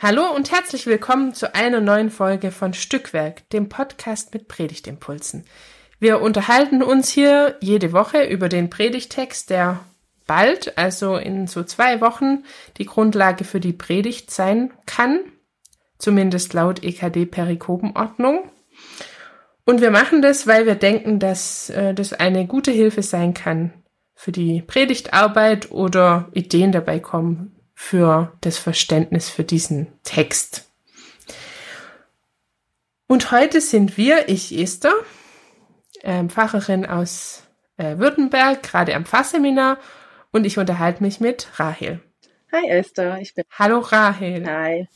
Hallo und herzlich willkommen zu einer neuen Folge von Stückwerk, dem Podcast mit Predigtimpulsen. Wir unterhalten uns hier jede Woche über den Predigttext, der bald, also in so 2 Wochen, die Grundlage für die Predigt sein kann, zumindest laut EKD-Perikopenordnung. Und wir machen das, weil wir denken, dass das eine gute Hilfe sein kann für die Predigtarbeit oder Ideen dabei kommen für das Verständnis für diesen Text. Und heute sind wir, ich Esther, Pfarrerin aus Württemberg, gerade am Pfarrseminar, und ich unterhalte mich mit Rahel. Hi Esther, ich bin... Hallo Rahel. Hi.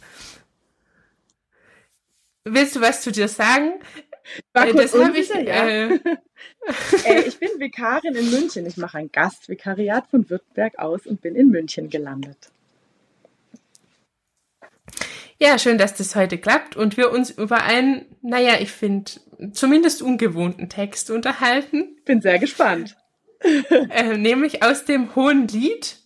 Willst du was zu dir sagen? Das habe ich... Ich bin Vikarin in München. Ich mache ein Gastvikariat von Württemberg aus und bin in München gelandet. Ja, schön, dass das heute klappt und wir uns über einen, ich finde, zumindest ungewohnten Text unterhalten. Bin sehr gespannt. Nämlich aus dem Hohen Lied.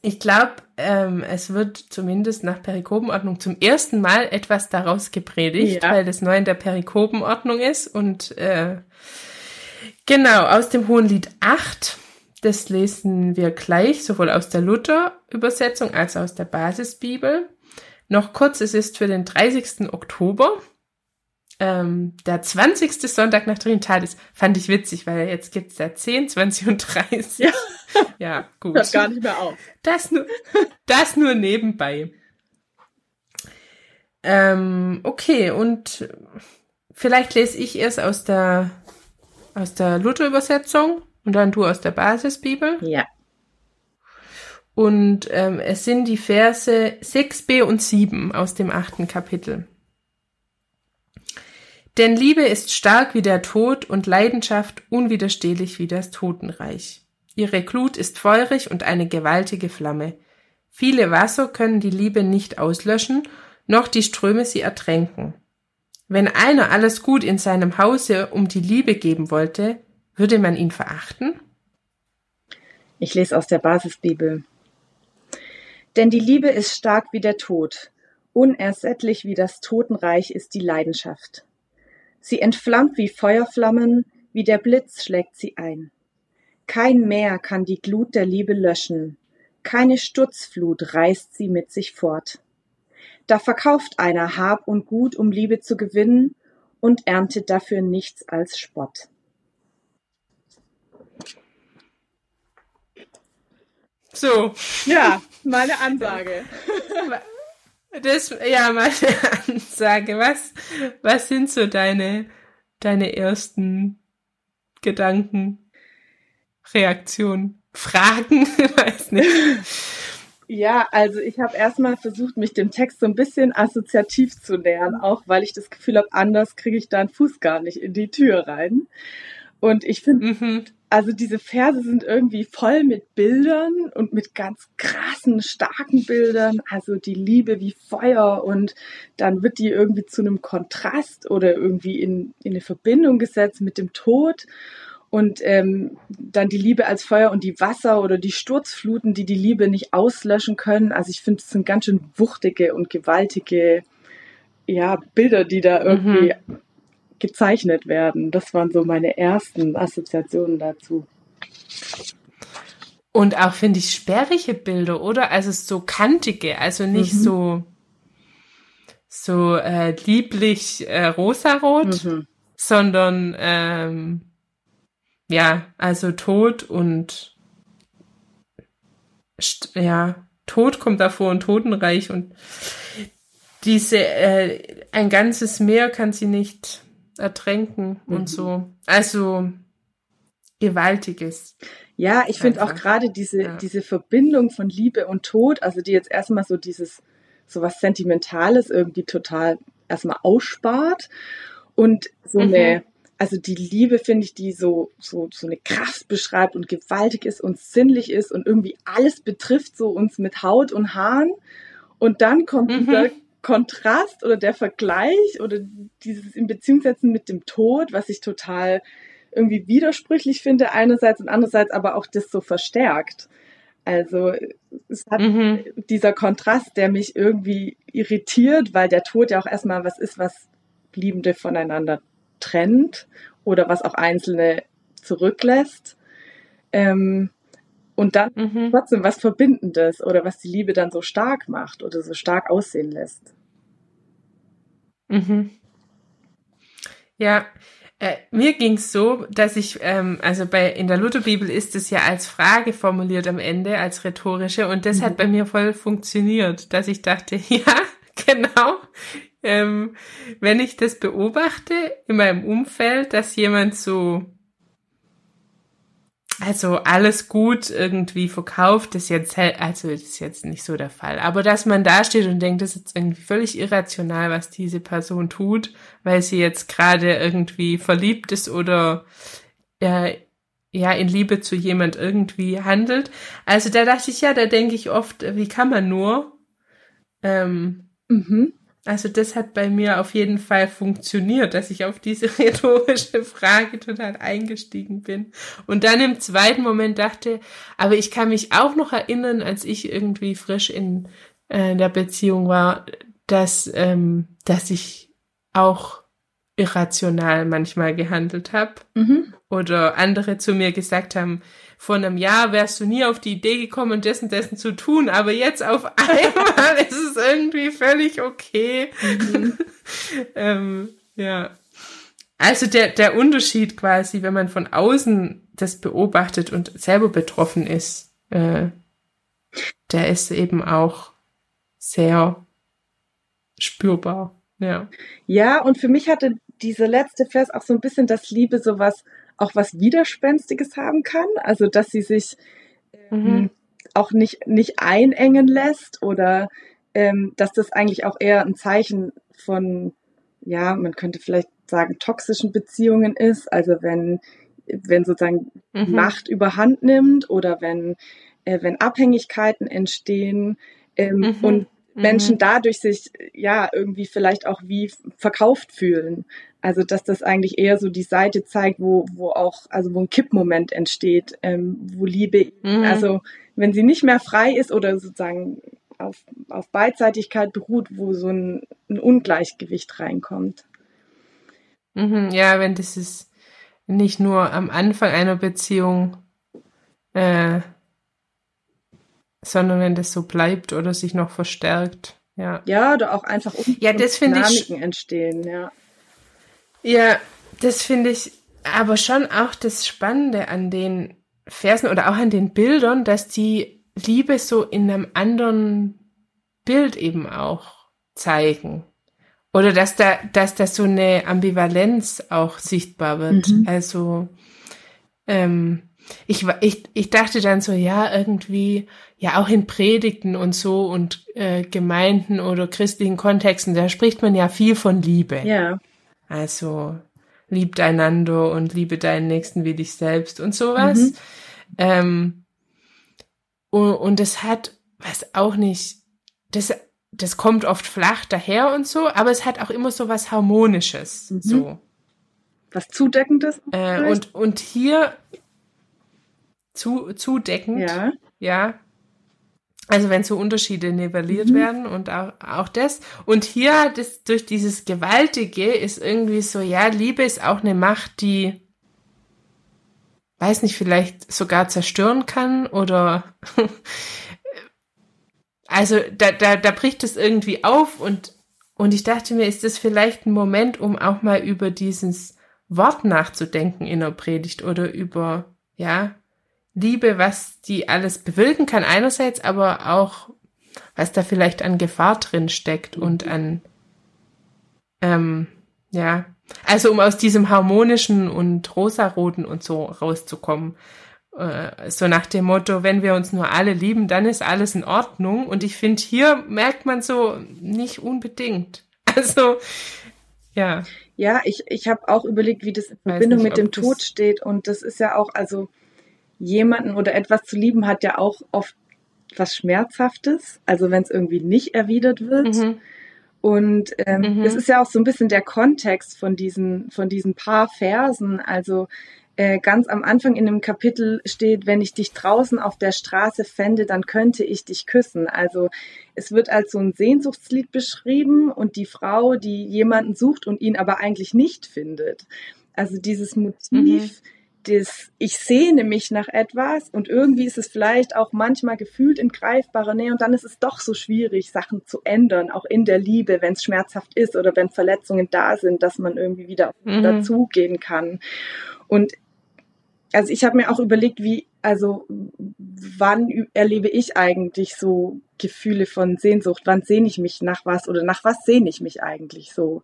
Ich glaube, es wird zumindest nach Perikopenordnung zum ersten Mal etwas daraus gepredigt, weil das neu in der Perikopenordnung ist. Und genau, aus dem Hohen Lied 8. Das lesen wir gleich, sowohl aus der Luther-Übersetzung als auch aus der Basisbibel. Noch kurz, es ist für den 30. Oktober, der 20. Sonntag nach Trinitatis. Fand ich witzig, weil jetzt gibt es da 10, 20 und 30. Ja gut. Hört gar nicht mehr auf. Das nur nebenbei. Okay, und vielleicht lese ich erst aus der Luther-Übersetzung und dann du aus der Basisbibel. Ja. Und es sind die Verse 6b und 7 aus dem 8. Kapitel. Denn Liebe ist stark wie der Tod und Leidenschaft unwiderstehlich wie das Totenreich. Ihre Glut ist feurig und eine gewaltige Flamme. Viele Wasser können die Liebe nicht auslöschen, noch die Ströme sie ertränken. Wenn einer alles Gut in seinem Hause um die Liebe geben wollte, würde man ihn verachten? Ich lese aus der Basisbibel. Denn die Liebe ist stark wie der Tod, unersättlich wie das Totenreich ist die Leidenschaft. Sie entflammt wie Feuerflammen, wie der Blitz schlägt sie ein. Kein Meer kann die Glut der Liebe löschen, keine Sturzflut reißt sie mit sich fort. Da verkauft einer Hab und Gut, um Liebe zu gewinnen, und erntet dafür nichts als Spott. So. Ja, meine Ansage. Was sind so deine ersten Gedanken, Reaktionen, Fragen? Weiß nicht. Ja, also ich habe erstmal versucht, mich dem Text so ein bisschen assoziativ zu nähern, auch weil ich das Gefühl habe, anders kriege ich da einen Fuß gar nicht in die Tür rein. Und ich finde, also diese Verse sind irgendwie voll mit Bildern und mit ganz krassen, starken Bildern. Also die Liebe wie Feuer und dann wird die irgendwie zu einem Kontrast oder irgendwie in eine Verbindung gesetzt mit dem Tod. Und dann die Liebe als Feuer und die Wasser oder die Sturzfluten, die die Liebe nicht auslöschen können. Also ich finde, es sind ganz schön wuchtige und gewaltige Bilder, die da irgendwie... gezeichnet werden. Das waren so meine ersten Assoziationen dazu. Und auch, finde ich, sperrige Bilder, oder? Also so kantige, also nicht so lieblich rosarot, sondern also Tod und Tod kommt davor und Totenreich und diese ein ganzes Meer kann sie nicht ertränken und so. Also Gewaltiges. Ja, ich finde auch gerade diese Verbindung von Liebe und Tod, also die jetzt erstmal so sowas Sentimentales irgendwie total erstmal ausspart und so eine, also die Liebe, finde ich, die so eine Kraft beschreibt und gewaltig ist und sinnlich ist und irgendwie alles betrifft, so uns mit Haut und Haaren, und dann kommt dieser Kontrast oder der Vergleich oder dieses in Beziehung setzen mit dem Tod, was ich total irgendwie widersprüchlich finde einerseits und andererseits aber auch das so verstärkt. Also es hat dieser Kontrast, der mich irgendwie irritiert, weil der Tod ja auch erstmal was ist, was Liebende voneinander trennt oder was auch Einzelne zurücklässt. Und dann trotzdem was Verbindendes oder was die Liebe dann so stark macht oder so stark aussehen lässt. Mhm. Ja, mir ging es so, dass ich, in der Lutherbibel ist es ja als Frage formuliert am Ende, als rhetorische, und das hat bei mir voll funktioniert, dass ich dachte, ja, genau, wenn ich das beobachte in meinem Umfeld, dass jemand so, also alles gut irgendwie verkauft, ist jetzt, also ist jetzt nicht so der Fall, aber dass man da steht und denkt, das ist jetzt irgendwie völlig irrational, was diese Person tut, weil sie jetzt gerade irgendwie verliebt ist oder in Liebe zu jemand irgendwie handelt. Also da dachte ich, ja, da denke ich oft, wie kann man nur? Also das hat bei mir auf jeden Fall funktioniert, dass ich auf diese rhetorische Frage total eingestiegen bin. Und dann im zweiten Moment dachte, aber ich kann mich auch noch erinnern, als ich irgendwie frisch in der Beziehung war, dass ich auch irrational manchmal gehandelt habe oder andere zu mir gesagt haben, vor einem Jahr wärst du nie auf die Idee gekommen, dessen zu tun, aber jetzt auf einmal ist es irgendwie völlig okay. Ja. Also der Unterschied quasi, wenn man von außen das beobachtet und selber betroffen ist, der ist eben auch sehr spürbar. Ja. Ja, und für mich hatte dieser letzte Vers auch so ein bisschen, dass Liebe sowas auch was Widerspenstiges haben kann, also dass sie sich auch nicht einengen lässt oder dass das eigentlich auch eher ein Zeichen von, ja, man könnte vielleicht sagen, toxischen Beziehungen ist, also wenn sozusagen Macht überhand nimmt oder wenn Abhängigkeiten entstehen und Menschen dadurch sich ja irgendwie vielleicht auch wie verkauft fühlen. Also dass das eigentlich eher so die Seite zeigt, wo ein Kippmoment entsteht, wo Liebe, also wenn sie nicht mehr frei ist oder sozusagen auf Beidseitigkeit beruht, wo so ein Ungleichgewicht reinkommt. Ja, wenn das ist nicht nur am Anfang einer Beziehung sondern wenn das so bleibt oder sich noch verstärkt, ja. Ja, oder auch einfach Dynamiken entstehen, ja. Ja, das finde ich aber schon auch das Spannende an den Versen oder auch an den Bildern, dass die Liebe so in einem anderen Bild eben auch zeigen. Oder dass da so eine Ambivalenz auch sichtbar wird. Also, Ich dachte dann so, ja, irgendwie, ja, auch in Predigten und so und Gemeinden oder christlichen Kontexten, da spricht man ja viel von Liebe. Ja. Also, lieb einander und liebe deinen Nächsten wie dich selbst und sowas. Und das hat, was auch nicht, das kommt oft flach daher und so, aber es hat auch immer so was Harmonisches, so. Was Zudeckendes? Und hier... Zudeckend, ja. Also wenn so Unterschiede nivelliert werden und auch das. Und hier, das durch dieses Gewaltige ist irgendwie so, ja, Liebe ist auch eine Macht, die, weiß nicht, vielleicht sogar zerstören kann oder also da bricht es irgendwie auf und ich dachte mir, ist das vielleicht ein Moment, um auch mal über dieses Wort nachzudenken in der Predigt oder über, ja, Liebe, was die alles bewirken kann einerseits, aber auch, was da vielleicht an Gefahr drin steckt und an, also um aus diesem harmonischen und rosaroten und so rauszukommen. So nach dem Motto, wenn wir uns nur alle lieben, dann ist alles in Ordnung. Und ich finde, hier merkt man so nicht unbedingt. Also, ja. Ja, ich habe auch überlegt, wie das in Verbindung mit dem Tod steht. Und das ist ja auch, also... Jemanden oder etwas zu lieben hat ja auch oft was Schmerzhaftes, also wenn es irgendwie nicht erwidert wird. Und es ist ja auch so ein bisschen der Kontext von diesen paar Versen, also ganz am Anfang in dem Kapitel steht, wenn ich dich draußen auf der Straße fände, dann könnte ich dich küssen. Also es wird als so ein Sehnsuchtslied beschrieben und die Frau, die jemanden sucht und ihn aber eigentlich nicht findet. Also dieses Motiv, das ich sehne mich nach etwas und irgendwie ist es vielleicht auch manchmal gefühlt in greifbarer Nähe und dann ist es doch so schwierig, Sachen zu ändern, auch in der Liebe, wenn es schmerzhaft ist oder wenn Verletzungen da sind, dass man irgendwie wieder dazugehen kann. Und also ich habe mir auch überlegt, wann erlebe ich eigentlich so Gefühle von Sehnsucht? Wann sehne ich mich nach was oder nach was sehne ich mich eigentlich so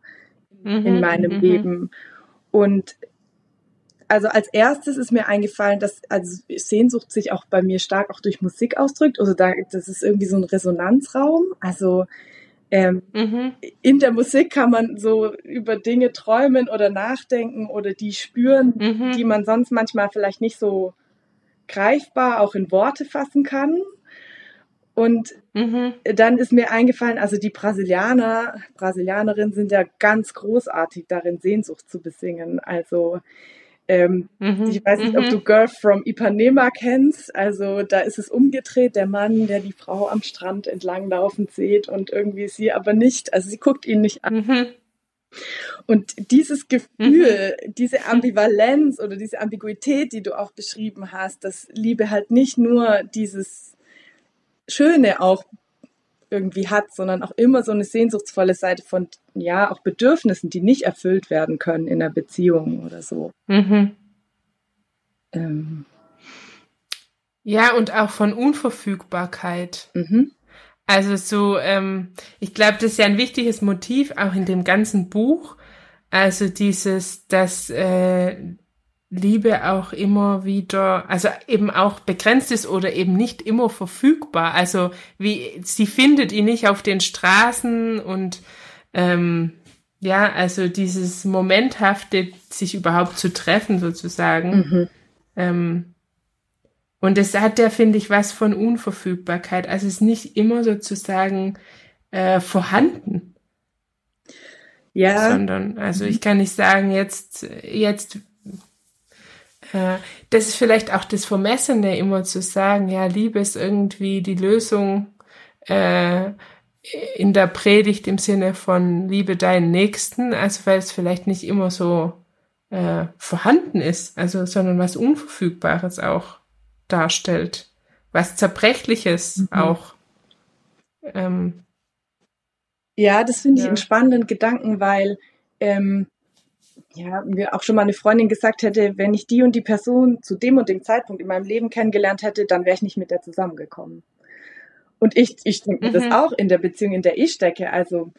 in meinem Leben? Und also als erstes ist mir eingefallen, dass also Sehnsucht sich auch bei mir stark auch durch Musik ausdrückt. Also das ist irgendwie so ein Resonanzraum. Also in der Musik kann man so über Dinge träumen oder nachdenken oder die spüren, die man sonst manchmal vielleicht nicht so greifbar auch in Worte fassen kann. Und dann ist mir eingefallen, also die Brasilianerinnen sind ja ganz großartig darin, Sehnsucht zu besingen. Also ich weiß nicht, ob du Girl from Ipanema kennst, also da ist es umgedreht, der Mann, der die Frau am Strand entlanglaufen sieht und irgendwie sie aber nicht, also sie guckt ihn nicht an. Und dieses Gefühl, diese Ambivalenz oder diese Ambiguität, die du auch beschrieben hast, dass Liebe halt nicht nur dieses Schöne auch irgendwie hat, sondern auch immer so eine sehnsuchtsvolle Seite von, ja, auch Bedürfnissen, die nicht erfüllt werden können in einer Beziehung oder so. Ja, und auch von Unverfügbarkeit. Also so, ich glaube, das ist ja ein wichtiges Motiv, auch in dem ganzen Buch. Also dieses, dass Liebe auch immer wieder, also eben auch begrenzt ist oder eben nicht immer verfügbar. Also wie sie findet ihn nicht auf den Straßen und ja, also dieses Momenthafte, sich überhaupt zu treffen sozusagen. Und es hat ja, finde ich, was von Unverfügbarkeit. Also es ist nicht immer sozusagen vorhanden. Ja. Sondern, also ich kann nicht sagen, jetzt das ist vielleicht auch das Vermessene, immer zu sagen, ja, Liebe ist irgendwie die Lösung in der Predigt im Sinne von Liebe deinen Nächsten, also weil es vielleicht nicht immer so vorhanden ist, also sondern was Unverfügbares auch darstellt, was Zerbrechliches auch. Ja, das finde ich einen spannenden Gedanken, weil ja, mir auch schon mal eine Freundin gesagt hätte, wenn ich die und die Person zu dem und dem Zeitpunkt in meinem Leben kennengelernt hätte, dann wäre ich nicht mit der zusammengekommen. Und ich denke mir das auch in der Beziehung, in der ich stecke. Also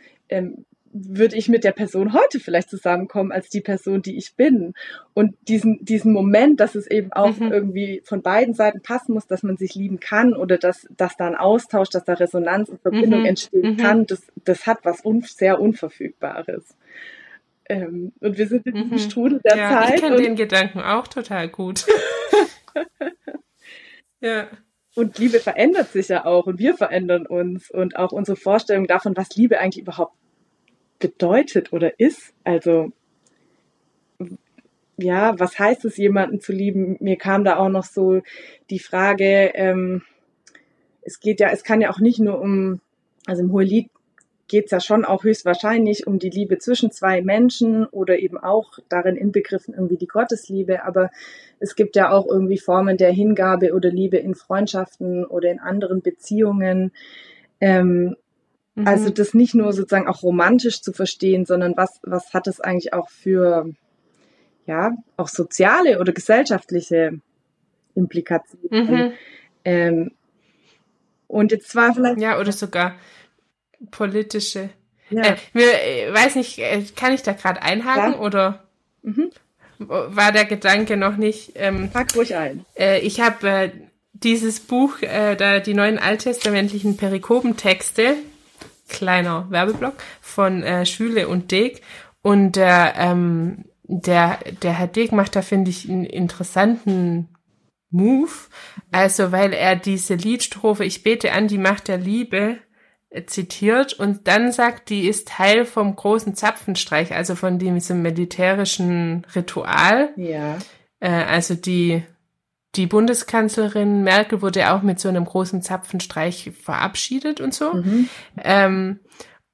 würde ich mit der Person heute vielleicht zusammenkommen als die Person, die ich bin. Und diesen Moment, dass es eben auch irgendwie von beiden Seiten passen muss, dass man sich lieben kann oder dass da ein Austausch, dass da Resonanz und Verbindung entstehen kann, das hat was sehr Unverfügbares. Und wir sind in diesem Strudel der Zeit. Ich kenne den Gedanken auch total gut. Und Liebe verändert sich ja auch und wir verändern uns und auch unsere Vorstellung davon, was Liebe eigentlich überhaupt bedeutet oder ist. Also, ja, was heißt es, jemanden zu lieben? Mir kam da auch noch so die Frage, es kann ja auch nicht nur um, also im Hohen Lied geht es ja schon auch höchstwahrscheinlich um die Liebe zwischen zwei Menschen oder eben auch darin inbegriffen irgendwie die Gottesliebe, aber es gibt ja auch irgendwie Formen der Hingabe oder Liebe in Freundschaften oder in anderen Beziehungen. Also das nicht nur sozusagen auch romantisch zu verstehen, sondern was hat es eigentlich auch für, ja, auch soziale oder gesellschaftliche Implikationen. Und jetzt zwar vielleicht... Ja, oder sogar... politische. Ja. Weiß nicht, kann ich da gerade einhaken oder war der Gedanke noch nicht? Pack ruhig ein. Ich habe dieses Buch, da die neuen alttestamentlichen Perikopentexte, kleiner Werbeblock, von Schüle und Deeg. Und der Herr Deeg macht da, finde ich, einen interessanten Move. Also, weil er diese Liedstrophe, ich bete an die Macht der Liebe, zitiert und dann sagt, die ist Teil vom großen Zapfenstreich, also von diesem militärischen Ritual, Also die Bundeskanzlerin Merkel wurde auch mit so einem großen Zapfenstreich verabschiedet und so. Mhm.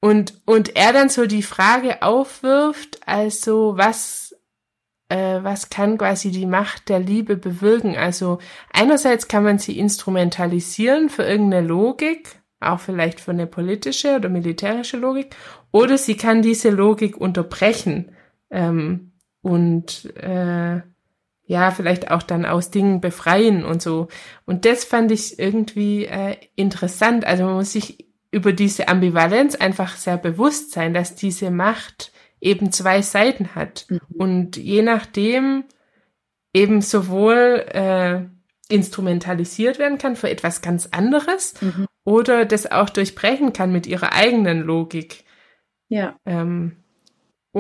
Und er dann so die Frage aufwirft, also was kann quasi die Macht der Liebe bewirken? Also einerseits kann man sie instrumentalisieren für irgendeine Logik, auch vielleicht für eine politische oder militärische Logik, oder sie kann diese Logik unterbrechen und vielleicht auch dann aus Dingen befreien und so. Und das fand ich irgendwie interessant. Also man muss sich über diese Ambivalenz einfach sehr bewusst sein, dass diese Macht eben zwei Seiten hat. Mhm. Und je nachdem eben sowohl instrumentalisiert werden kann für etwas ganz anderes, mhm, oder das auch durchbrechen kann mit ihrer eigenen Logik. Ja. Und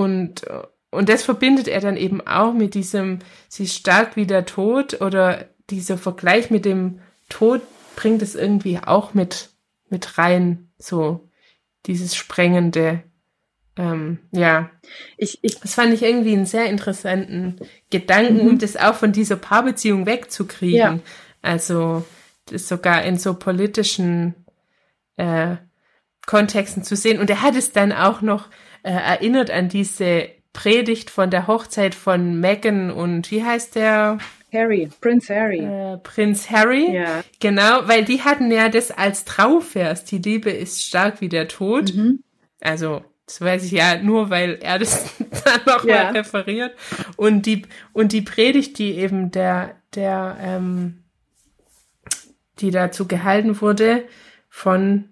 das verbindet er dann eben auch mit diesem, sie ist stark wie der Tod, oder dieser Vergleich mit dem Tod bringt es irgendwie auch mit rein, so dieses Sprengende. Das fand ich irgendwie einen sehr interessanten Gedanken, um das auch von dieser Paarbeziehung wegzukriegen. Ja. Also das sogar in so politischen Kontexten zu sehen. Und er hat es dann auch noch erinnert an diese Predigt von der Hochzeit von Meghan und wie heißt der? Harry, Prinz Harry. Prinz Harry, ja. Genau, weil die hatten ja das als Trauvers, die Liebe ist stark wie der Tod. Mhm. Also, das weiß ich ja nur, weil er das dann nochmal referiert. Und die Predigt, die eben die dazu gehalten wurde von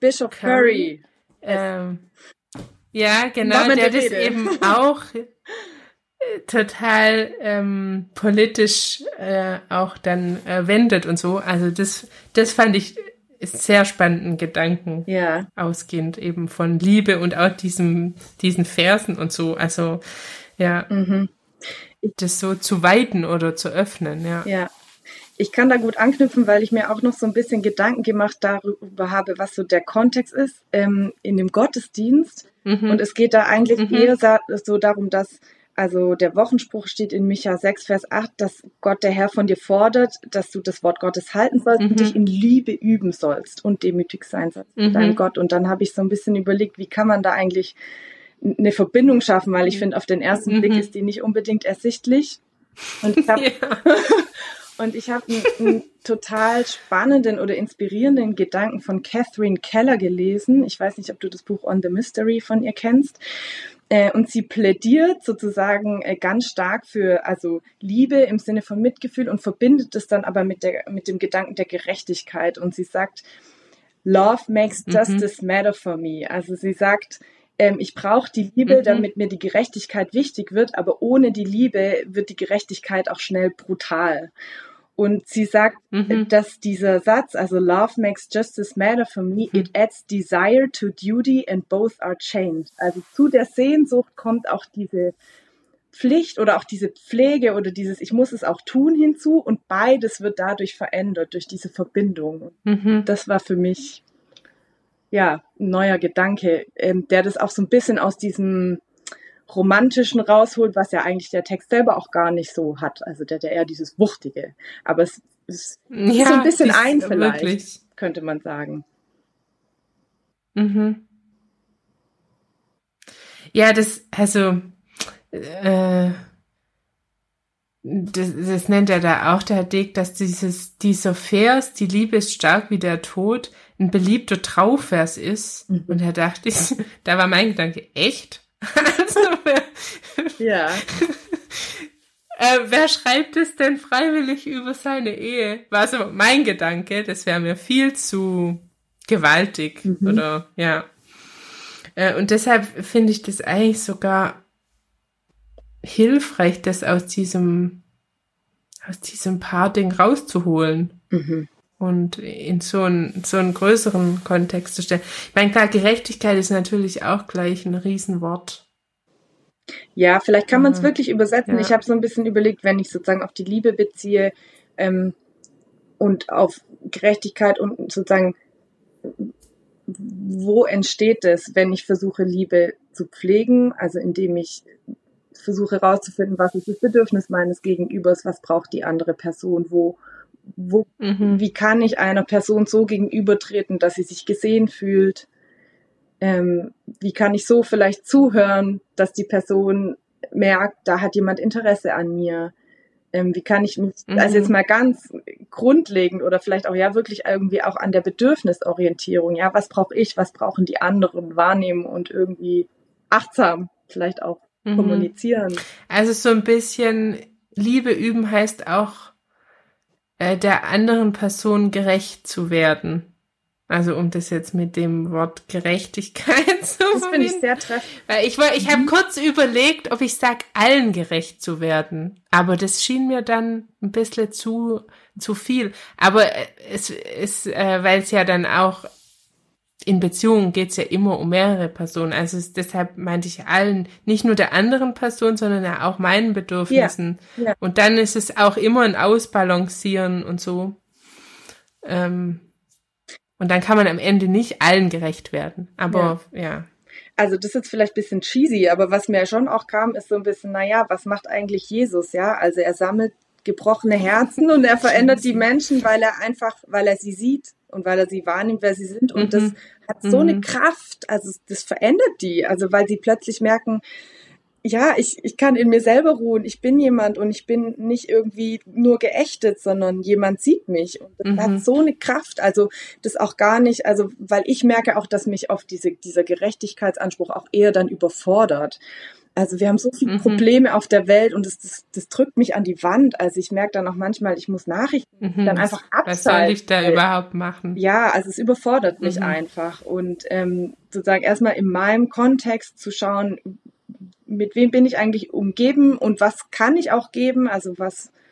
Bishop Curry. Ja, genau, der das eben auch total politisch auch dann wendet und so. Also das fand ich sehr spannenden Gedanken, ausgehend eben von Liebe und auch diesen Versen und so. Also das so zu weiten oder zu öffnen. Ja. Ich kann da gut anknüpfen, weil ich mir auch noch so ein bisschen Gedanken gemacht darüber habe, was so der Kontext ist in dem Gottesdienst. Mhm. Und es geht da eigentlich eher so darum, dass, also der Wochenspruch steht in Micha 6, Vers 8, dass Gott, der Herr, von dir fordert, dass du das Wort Gottes halten sollst und dich in Liebe üben sollst und demütig sein sollst mit deinem Gott. Und dann habe ich so ein bisschen überlegt, wie kann man da eigentlich eine Verbindung schaffen, weil ich finde, auf den ersten Blick ist die nicht unbedingt ersichtlich. Und ich habe einen total spannenden oder inspirierenden Gedanken von Catherine Keller gelesen. Ich weiß nicht, ob du das Buch On the Mystery von ihr kennst. Und sie plädiert sozusagen ganz stark für Liebe im Sinne von Mitgefühl und verbindet es dann aber mit dem Gedanken der Gerechtigkeit. Und sie sagt, Love makes justice matter for me. Also sie sagt, ich brauche die Liebe, damit mir die Gerechtigkeit wichtig wird, aber ohne die Liebe wird die Gerechtigkeit auch schnell brutal. Und sie sagt, dass dieser Satz, also Love makes justice matter for me, it adds desire to duty and both are changed. Also zu der Sehnsucht kommt auch diese Pflicht oder auch diese Pflege oder dieses ich muss es auch tun hinzu, und beides wird dadurch verändert, durch diese Verbindung. Mhm. Das war für mich ein neuer Gedanke, der das auch so ein bisschen aus diesem Romantischen rausholt, was ja eigentlich der Text selber auch gar nicht so hat. Also der eher dieses Wuchtige. Aber es ist so ein bisschen ein, vielleicht, wirklich, könnte man sagen. Mhm. Ja, das nennt er da auch, der Herr Deeg, dass dieser Vers, die Liebe ist stark wie der Tod, ein beliebter Trauvers ist. Mhm. Und da dachte ich, da war mein Gedanke, echt? Also, wer schreibt es denn freiwillig über seine Ehe? War so mein Gedanke, das wäre mir viel zu gewaltig, und deshalb finde ich das eigentlich sogar hilfreich, das aus diesem Paar-Ding rauszuholen. Mhm. Und in so einen größeren Kontext zu stellen. Ich meine, klar, Gerechtigkeit ist natürlich auch gleich ein Riesenwort. Ja, vielleicht kann man es wirklich übersetzen. Ja. Ich habe so ein bisschen überlegt, wenn ich sozusagen auf die Liebe beziehe und auf Gerechtigkeit und sozusagen, wo entsteht es, wenn ich versuche, Liebe zu pflegen? Also indem ich versuche herauszufinden, was ist das Bedürfnis meines Gegenübers, was braucht die andere Person, wie kann ich einer Person so gegenübertreten, dass sie sich gesehen fühlt? Wie kann ich so vielleicht zuhören, dass die Person merkt, da hat jemand Interesse an mir? Wie kann ich mich, also jetzt mal ganz grundlegend oder vielleicht auch ja wirklich irgendwie auch an der Bedürfnisorientierung, ja, was brauche ich, was brauchen die anderen, wahrnehmen und irgendwie achtsam vielleicht auch kommunizieren. Also so ein bisschen Liebe üben heißt auch, der anderen Person gerecht zu werden. Also um das jetzt mit dem Wort Gerechtigkeit zu verbinden. Das finde ich sehr treffend. Weil ich habe kurz überlegt, ob ich sage, allen gerecht zu werden. Aber das schien mir dann ein bisschen zu viel. Aber es ist, weil es ja dann auch in Beziehungen geht es ja immer um mehrere Personen. Also deshalb meinte ich allen, nicht nur der anderen Person, sondern ja auch meinen Bedürfnissen. Ja. Und dann ist es auch immer ein Ausbalancieren und so. Und dann kann man am Ende nicht allen gerecht werden. Aber ja. Also das ist jetzt vielleicht ein bisschen cheesy, aber was mir schon auch kam, ist so ein bisschen, naja, was macht eigentlich Jesus, ja? Also er sammelt gebrochene Herzen und er verändert die Menschen, weil er sie sieht und weil er sie wahrnimmt, wer sie sind. Und das hat so eine Kraft, also das verändert die. Also weil sie plötzlich merken, ja, ich kann in mir selber ruhen, ich bin jemand und ich bin nicht irgendwie nur geächtet, sondern jemand sieht mich und das hat so eine Kraft, also das auch gar nicht, also weil ich merke auch, dass mich oft dieser Gerechtigkeitsanspruch auch eher dann überfordert. Also wir haben so viele Probleme auf der Welt und das drückt mich an die Wand. Also ich merke dann auch manchmal, ich muss Nachrichten dann einfach abschalten. Was soll ich da überhaupt machen? Ja, also es überfordert mich einfach und sozusagen erstmal in meinem Kontext zu schauen, mit wem bin ich eigentlich umgeben und was kann ich auch geben, also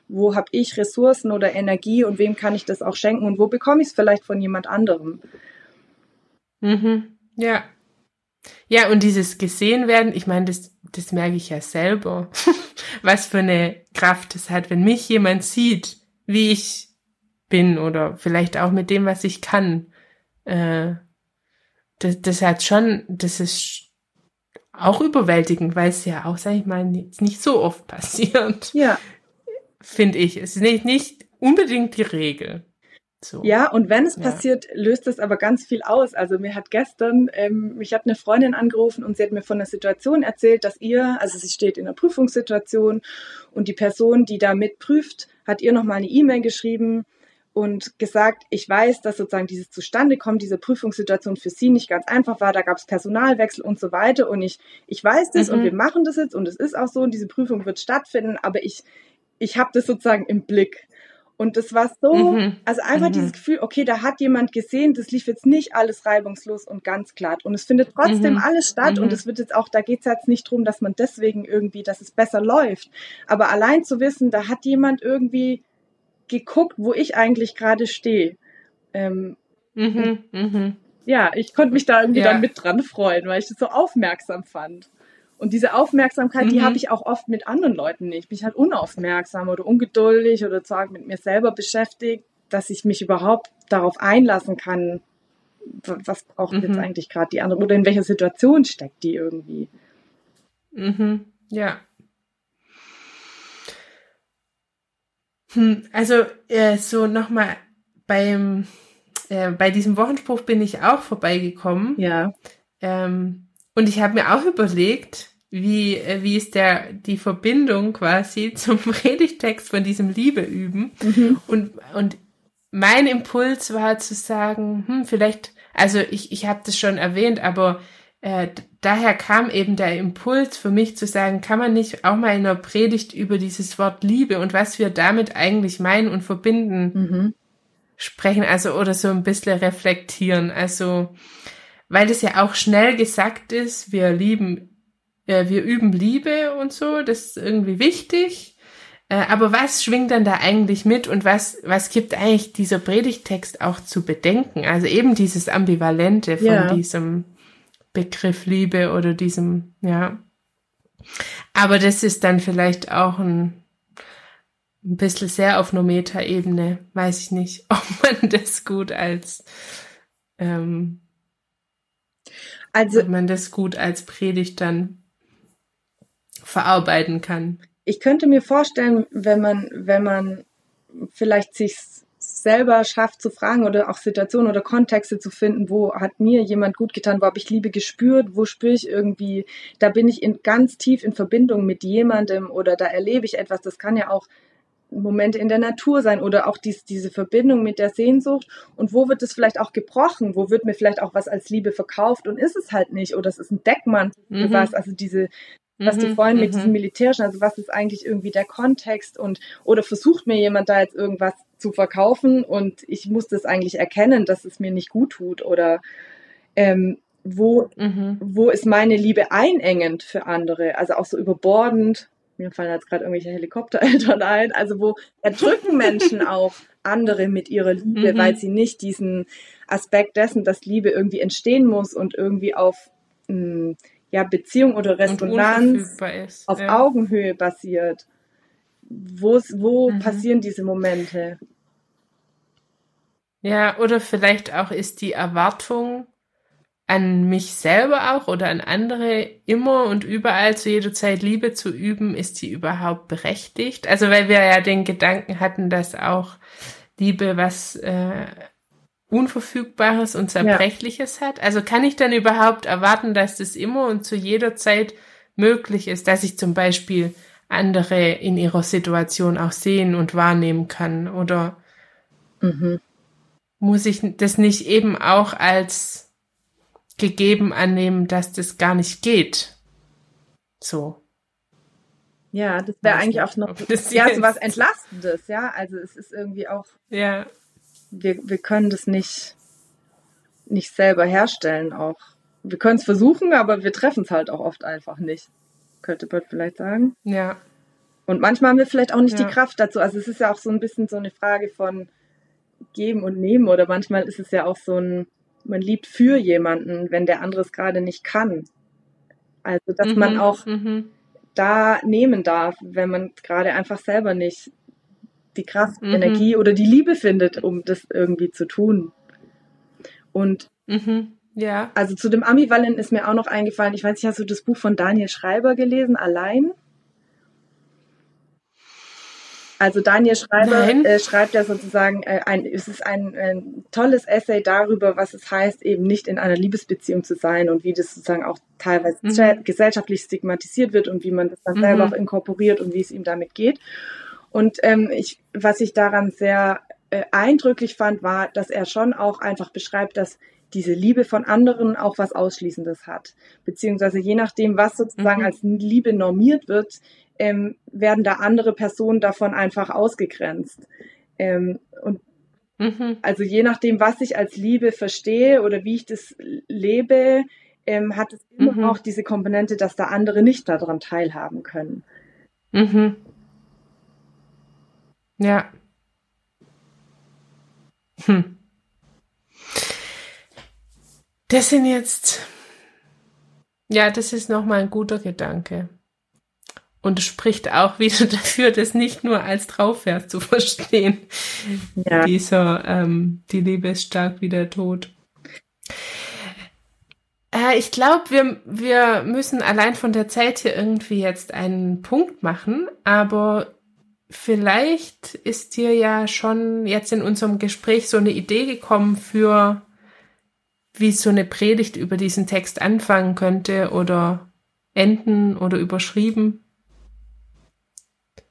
wo habe ich Ressourcen oder Energie und wem kann ich das auch schenken und wo bekomme ich es vielleicht von jemand anderem. Ja. Ja, und dieses Gesehenwerden, ich meine, das merke ich ja selber, was für eine Kraft das hat, wenn mich jemand sieht, wie ich bin oder vielleicht auch mit dem, was ich kann. Das ist auch überwältigend, weil es ja auch, sag ich mal, nicht so oft passiert. Ja. Finde ich. Es ist nicht unbedingt die Regel. So. Ja, und wenn es passiert, löst es aber ganz viel aus. Also mir hat gestern, mich hat eine Freundin angerufen und sie hat mir von einer Situation erzählt, dass sie steht in einer Prüfungssituation und die Person, die da mitprüft, hat ihr nochmal eine E-Mail geschrieben und gesagt, ich weiß, dass sozusagen dieses Zustandekommen dieser Prüfungssituation für sie nicht ganz einfach war, da gab es Personalwechsel und so weiter und ich weiß das und wir machen das jetzt und es ist auch so und diese Prüfung wird stattfinden, aber ich habe das sozusagen im Blick. Und das war so, also einfach dieses Gefühl, okay, da hat jemand gesehen, das lief jetzt nicht alles reibungslos und ganz glatt. Und es findet trotzdem alles statt und es wird jetzt auch, da geht es jetzt nicht darum, dass man deswegen irgendwie, dass es besser läuft. Aber allein zu wissen, da hat jemand irgendwie geguckt, wo ich eigentlich gerade stehe. Ja, ich konnte mich da irgendwie dann mit dran freuen, weil ich das so aufmerksam fand. Und diese Aufmerksamkeit, die habe ich auch oft mit anderen Leuten nicht. Bin ich halt unaufmerksam oder ungeduldig oder zu arg mit mir selber beschäftigt, dass ich mich überhaupt darauf einlassen kann, was braucht jetzt eigentlich gerade die andere oder in welcher Situation steckt die irgendwie. Ja. Also so nochmal bei diesem Wochenspruch bin ich auch vorbeigekommen. Ja. Und ich habe mir auch überlegt, wie ist die Verbindung quasi zum Predigtext von diesem Liebe üben. Und mein Impuls war zu sagen, vielleicht, also ich habe das schon erwähnt, aber daher kam eben der Impuls für mich zu sagen, kann man nicht auch mal in einer Predigt über dieses Wort Liebe und was wir damit eigentlich meinen und verbinden sprechen, also oder so ein bisschen reflektieren, also weil das ja auch schnell gesagt ist, wir üben Liebe und so, das ist irgendwie wichtig, aber was schwingt dann da eigentlich mit und was gibt eigentlich dieser Predigttext auch zu bedenken, also eben dieses Ambivalente von diesem Begriff Liebe oder diesem, ja. Aber das ist dann vielleicht auch ein bisschen sehr auf einer Meta-Ebene. Weiß ich nicht, ob man das gut als ob man das gut als Predigt dann verarbeiten kann. Ich könnte mir vorstellen, wenn man vielleicht sich selber schafft zu fragen oder auch Situationen oder Kontexte zu finden, wo hat mir jemand gut getan, wo habe ich Liebe gespürt, wo spüre ich irgendwie, da bin ich ganz tief in Verbindung mit jemandem oder da erlebe ich etwas, das kann ja auch Momente in der Natur sein oder auch diese Verbindung mit der Sehnsucht und wo wird es vielleicht auch gebrochen, wo wird mir vielleicht auch was als Liebe verkauft und ist es halt nicht oder es ist ein Deckmantel für was, also diese, was du vorhin mit diesem militärischen, also was ist eigentlich irgendwie der Kontext und oder versucht mir jemand da jetzt irgendwas zu verkaufen und ich muss das eigentlich erkennen, dass es mir nicht gut tut oder wo ist meine Liebe einengend für andere, also auch so überbordend. Mir fallen jetzt gerade irgendwelche Helikoptereltern ein, also wo erdrücken Menschen auch andere mit ihrer Liebe, weil sie nicht diesen Aspekt dessen, dass Liebe irgendwie entstehen muss und irgendwie auf Beziehung oder Resonanz ist, auf Augenhöhe basiert. Wo passieren diese Momente? Ja, oder vielleicht auch ist die Erwartung an mich selber auch oder an andere immer und überall zu jeder Zeit Liebe zu üben, ist die überhaupt berechtigt? Also weil wir ja den Gedanken hatten, dass auch Liebe was Unverfügbares und Zerbrechliches hat. Also kann ich dann überhaupt erwarten, dass das immer und zu jeder Zeit möglich ist, dass ich zum Beispiel andere in ihrer Situation auch sehen und wahrnehmen kann? Oder muss ich das nicht eben auch als gegeben annehmen, dass das gar nicht geht. So. Ja, das wäre eigentlich auch noch so was Entlastendes, ja. Also es ist irgendwie auch, wir können das nicht selber herstellen auch. Wir können es versuchen, aber wir treffen es halt auch oft einfach nicht. Könnte man vielleicht sagen. Ja. Und manchmal haben wir vielleicht auch nicht die Kraft dazu. Also es ist ja auch so ein bisschen so eine Frage von Geben und Nehmen oder manchmal ist es ja auch so ein man liebt für jemanden, wenn der andere es gerade nicht kann. Also, dass man auch da nehmen darf, wenn man gerade einfach selber nicht die Kraft, Energie oder die Liebe findet, um das irgendwie zu tun. Und also zu dem Ambivalent ist mir auch noch eingefallen, ich weiß nicht, hast du das Buch von Daniel Schreiber gelesen, Allein? Also Daniel Schreiber schreibt ja sozusagen, es ist ein tolles Essay darüber, was es heißt, eben nicht in einer Liebesbeziehung zu sein und wie das sozusagen auch teilweise gesellschaftlich stigmatisiert wird und wie man das dann selber auch inkorporiert und wie es ihm damit geht. Und was ich daran sehr eindrücklich fand, war, dass er schon auch einfach beschreibt, dass diese Liebe von anderen auch was Ausschließendes hat. Beziehungsweise je nachdem, was sozusagen als Liebe normiert wird, werden da andere Personen davon einfach ausgegrenzt. Also je nachdem, was ich als Liebe verstehe oder wie ich das lebe, hat es immer auch diese Komponente, dass da andere nicht daran teilhaben können. Mhm. Ja. Das sind jetzt... Ja, das ist nochmal ein guter Gedanke. Und spricht auch wieder dafür, das nicht nur als Trauvers zu verstehen. Ja. Die Liebe ist stark wie der Tod. Ich glaube, wir müssen allein von der Zeit hier irgendwie jetzt einen Punkt machen. Aber vielleicht ist dir ja schon jetzt in unserem Gespräch so eine Idee gekommen für, wie so eine Predigt über diesen Text anfangen könnte oder enden oder überschrieben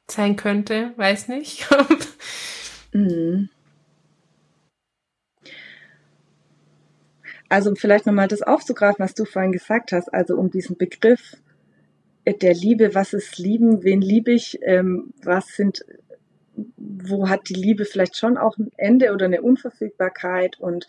sein könnte, weiß nicht. Also um vielleicht nochmal das aufzugreifen, was du vorhin gesagt hast, also um diesen Begriff der Liebe, was ist Lieben, wen liebe ich, wo hat die Liebe vielleicht schon auch ein Ende oder eine Unverfügbarkeit und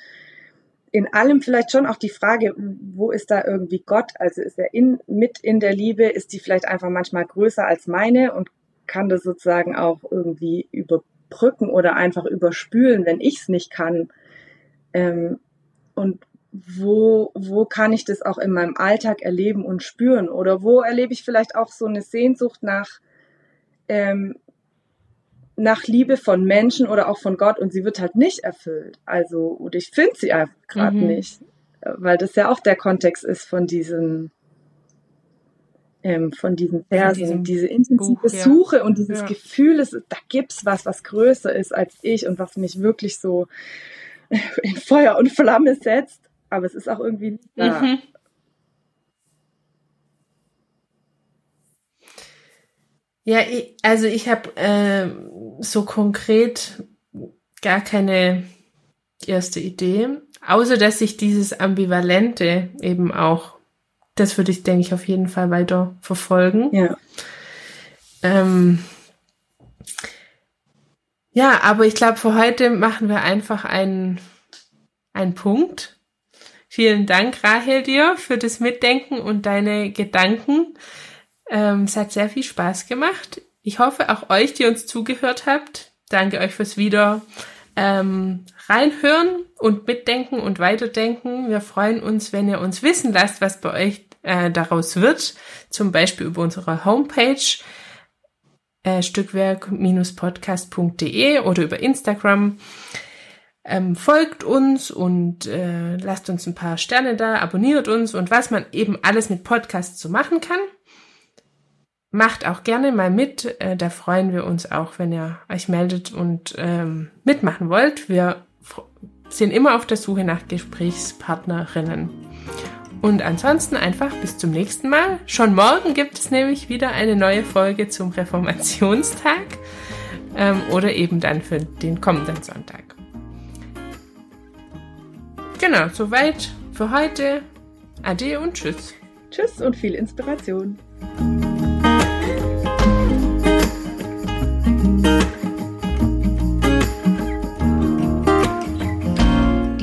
in allem vielleicht schon auch die Frage, wo ist da irgendwie Gott, also ist er mit in der Liebe, ist die vielleicht einfach manchmal größer als meine und kann das sozusagen auch irgendwie überbrücken oder einfach überspülen, wenn ich es nicht kann. Und wo kann ich das auch in meinem Alltag erleben und spüren? Oder wo erlebe ich vielleicht auch so eine Sehnsucht nach Liebe von Menschen oder auch von Gott und sie wird halt nicht erfüllt. Also, oder ich finde sie einfach gerade nicht, weil das ja auch der Kontext ist von diesem von diesen Versen, diese intensive Buch, Suche und dieses Gefühl, da gibt's was größer ist als ich und was mich wirklich so in Feuer und Flamme setzt, aber es ist auch irgendwie da. Mhm. Ja, ich habe so konkret gar keine erste Idee, außer dass ich dieses Ambivalente eben auch, das würde ich, denke ich, auf jeden Fall weiter verfolgen. Ja. Ja, aber ich glaube, für heute machen wir einfach einen Punkt. Vielen Dank, Rahel, dir für das Mitdenken und deine Gedanken. Es hat sehr viel Spaß gemacht. Ich hoffe, auch euch, die uns zugehört habt, danke euch fürs wieder reinhören und mitdenken und weiterdenken. Wir freuen uns, wenn ihr uns wissen lasst, was bei euch daraus wird. Zum Beispiel über unsere Homepage stückwerk-podcast.de oder über Instagram. Folgt uns und lasst uns ein paar Sterne da, abonniert uns und was man eben alles mit Podcasts so machen kann. Macht auch gerne mal mit, da freuen wir uns auch, wenn ihr euch meldet und mitmachen wollt. Wir sind immer auf der Suche nach Gesprächspartnerinnen. Und ansonsten einfach bis zum nächsten Mal. Schon morgen gibt es nämlich wieder eine neue Folge zum Reformationstag oder eben dann für den kommenden Sonntag. Genau, soweit für heute. Ade und tschüss. Tschüss und viel Inspiration.